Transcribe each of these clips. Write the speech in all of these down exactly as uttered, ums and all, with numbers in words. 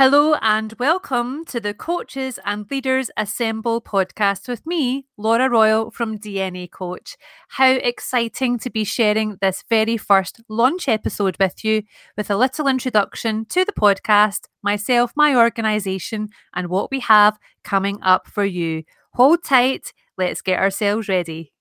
Hello and welcome to the Coaches and Leaders Assemble podcast with me, Laura Royal from D N A Coach. How exciting to be sharing this very first launch episode with you, with a little introduction to the podcast, myself, my organisation, and what we have coming up for you. Hold tight, let's get ourselves ready.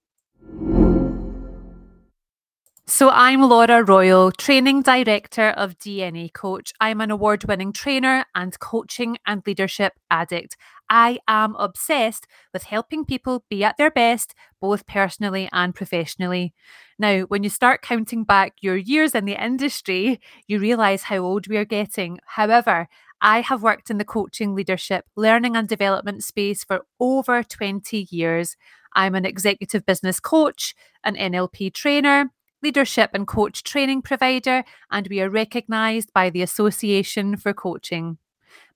So I'm Laura Royal, Training Director of D N A Coach. I'm an award-winning trainer and coaching and leadership addict. I am obsessed with helping people be at their best, both personally and professionally. Now, when you start counting back your years in the industry, you realise how old we are getting. However, I have worked in the coaching, leadership, learning and development space for over twenty years. I'm an executive business coach, an N L P trainer, leadership and coach training provider, and we are recognised by the Association for Coaching.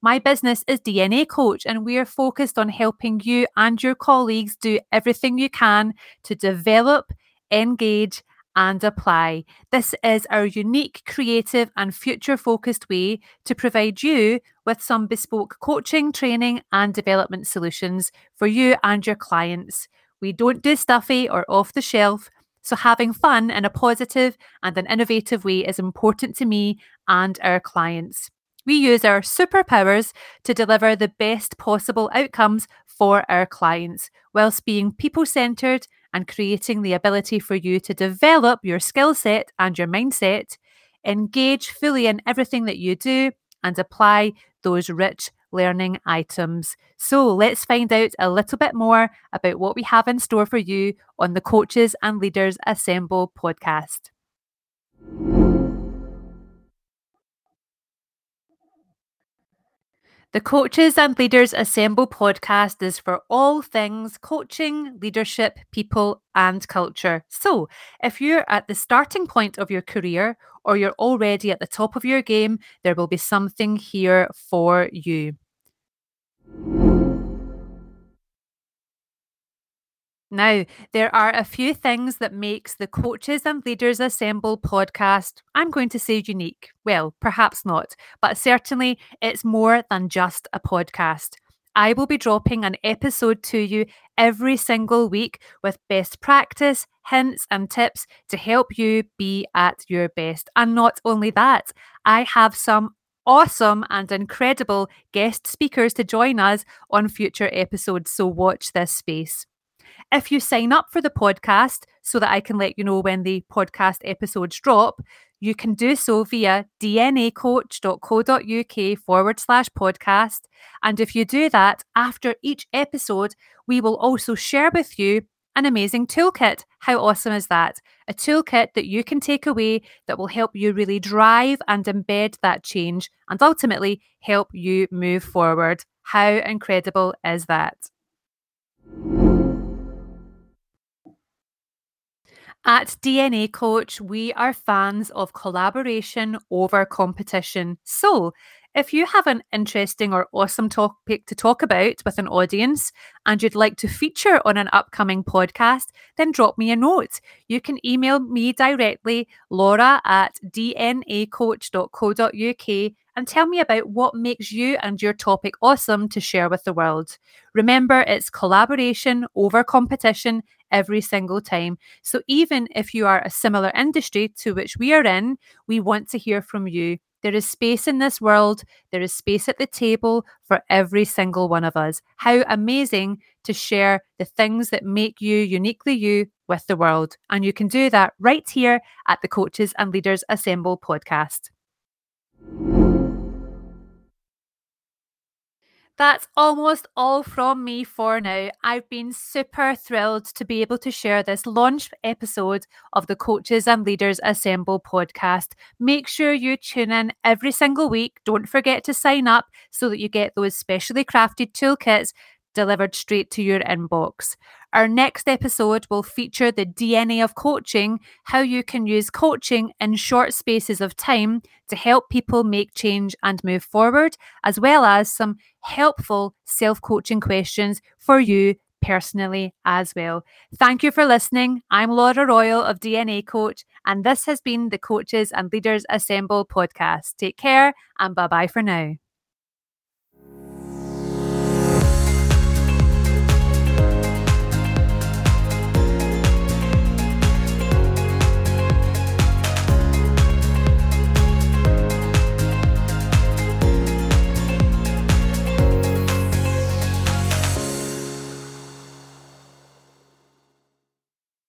My business is D N A Coach, and we are focused on helping you and your colleagues do everything you can to develop, engage, and apply. This is our unique, creative, and future-focused way to provide you with some bespoke coaching, training, and development solutions for you and your clients. We don't do stuffy or off-the-shelf. So having fun in a positive and an innovative way is important to me and our clients. We use our superpowers to deliver the best possible outcomes for our clients, whilst being people-centred and creating the ability for you to develop your skill set and your mindset, engage fully in everything that you do, and apply those rich learning items. So let's find out a little bit more about what we have in store for you on the Coaches and Leaders Assemble podcast. The Coaches and Leaders Assemble podcast is for all things coaching, leadership, people, and culture. So if you're at the starting point of your career or you're already at the top of your game, there will be something here for you. Now, there are a few things that makes the Coaches and Leaders Assemble podcast, I'm going to say unique. Well, perhaps not, but certainly it's more than just a podcast. I will be dropping an episode to you every single week with best practice, hints and tips to help you be at your best. And not only that, I have some awesome and incredible guest speakers to join us on future episodes, so watch this space. If you sign up for the podcast so that I can let you know when the podcast episodes drop, you can do so via dnacoach.co.uk forward slash podcast. And if you do that, after each episode, we will also share with you an amazing toolkit. How awesome is that? A toolkit that you can take away that will help you really drive and embed that change and ultimately help you move forward. How incredible is that? At D N A Coach, we are fans of collaboration over competition. So if you have an interesting or awesome topic to talk about with an audience and you'd like to feature on an upcoming podcast, then drop me a note. You can email me directly, Laura at dnacoach.co.uk, and tell me about what makes you and your topic awesome to share with the world. Remember, it's collaboration over competition every single time. So even if you are a similar industry to which we are in, we want to hear from you. There is space in this world. There is space at the table for every single one of us. How amazing to share the things that make you uniquely you with the world. And you can do that right here at the Coaches and Leaders Assemble podcast. That's almost all from me for now. I've been super thrilled to be able to share this launch episode of the Coaches and Leaders Assemble podcast. Make sure you tune in every single week. Don't forget to sign up so that you get those specially crafted toolkits delivered straight to your inbox. Our next episode will feature the D N A of coaching, how you can use coaching in short spaces of time to help people make change and move forward, as well as some helpful self-coaching questions for you personally as well. Thank you for listening. I'm Laura Royal of D N A Coach, and this has been the Coaches and Leaders Assemble podcast. Take care and bye-bye for now.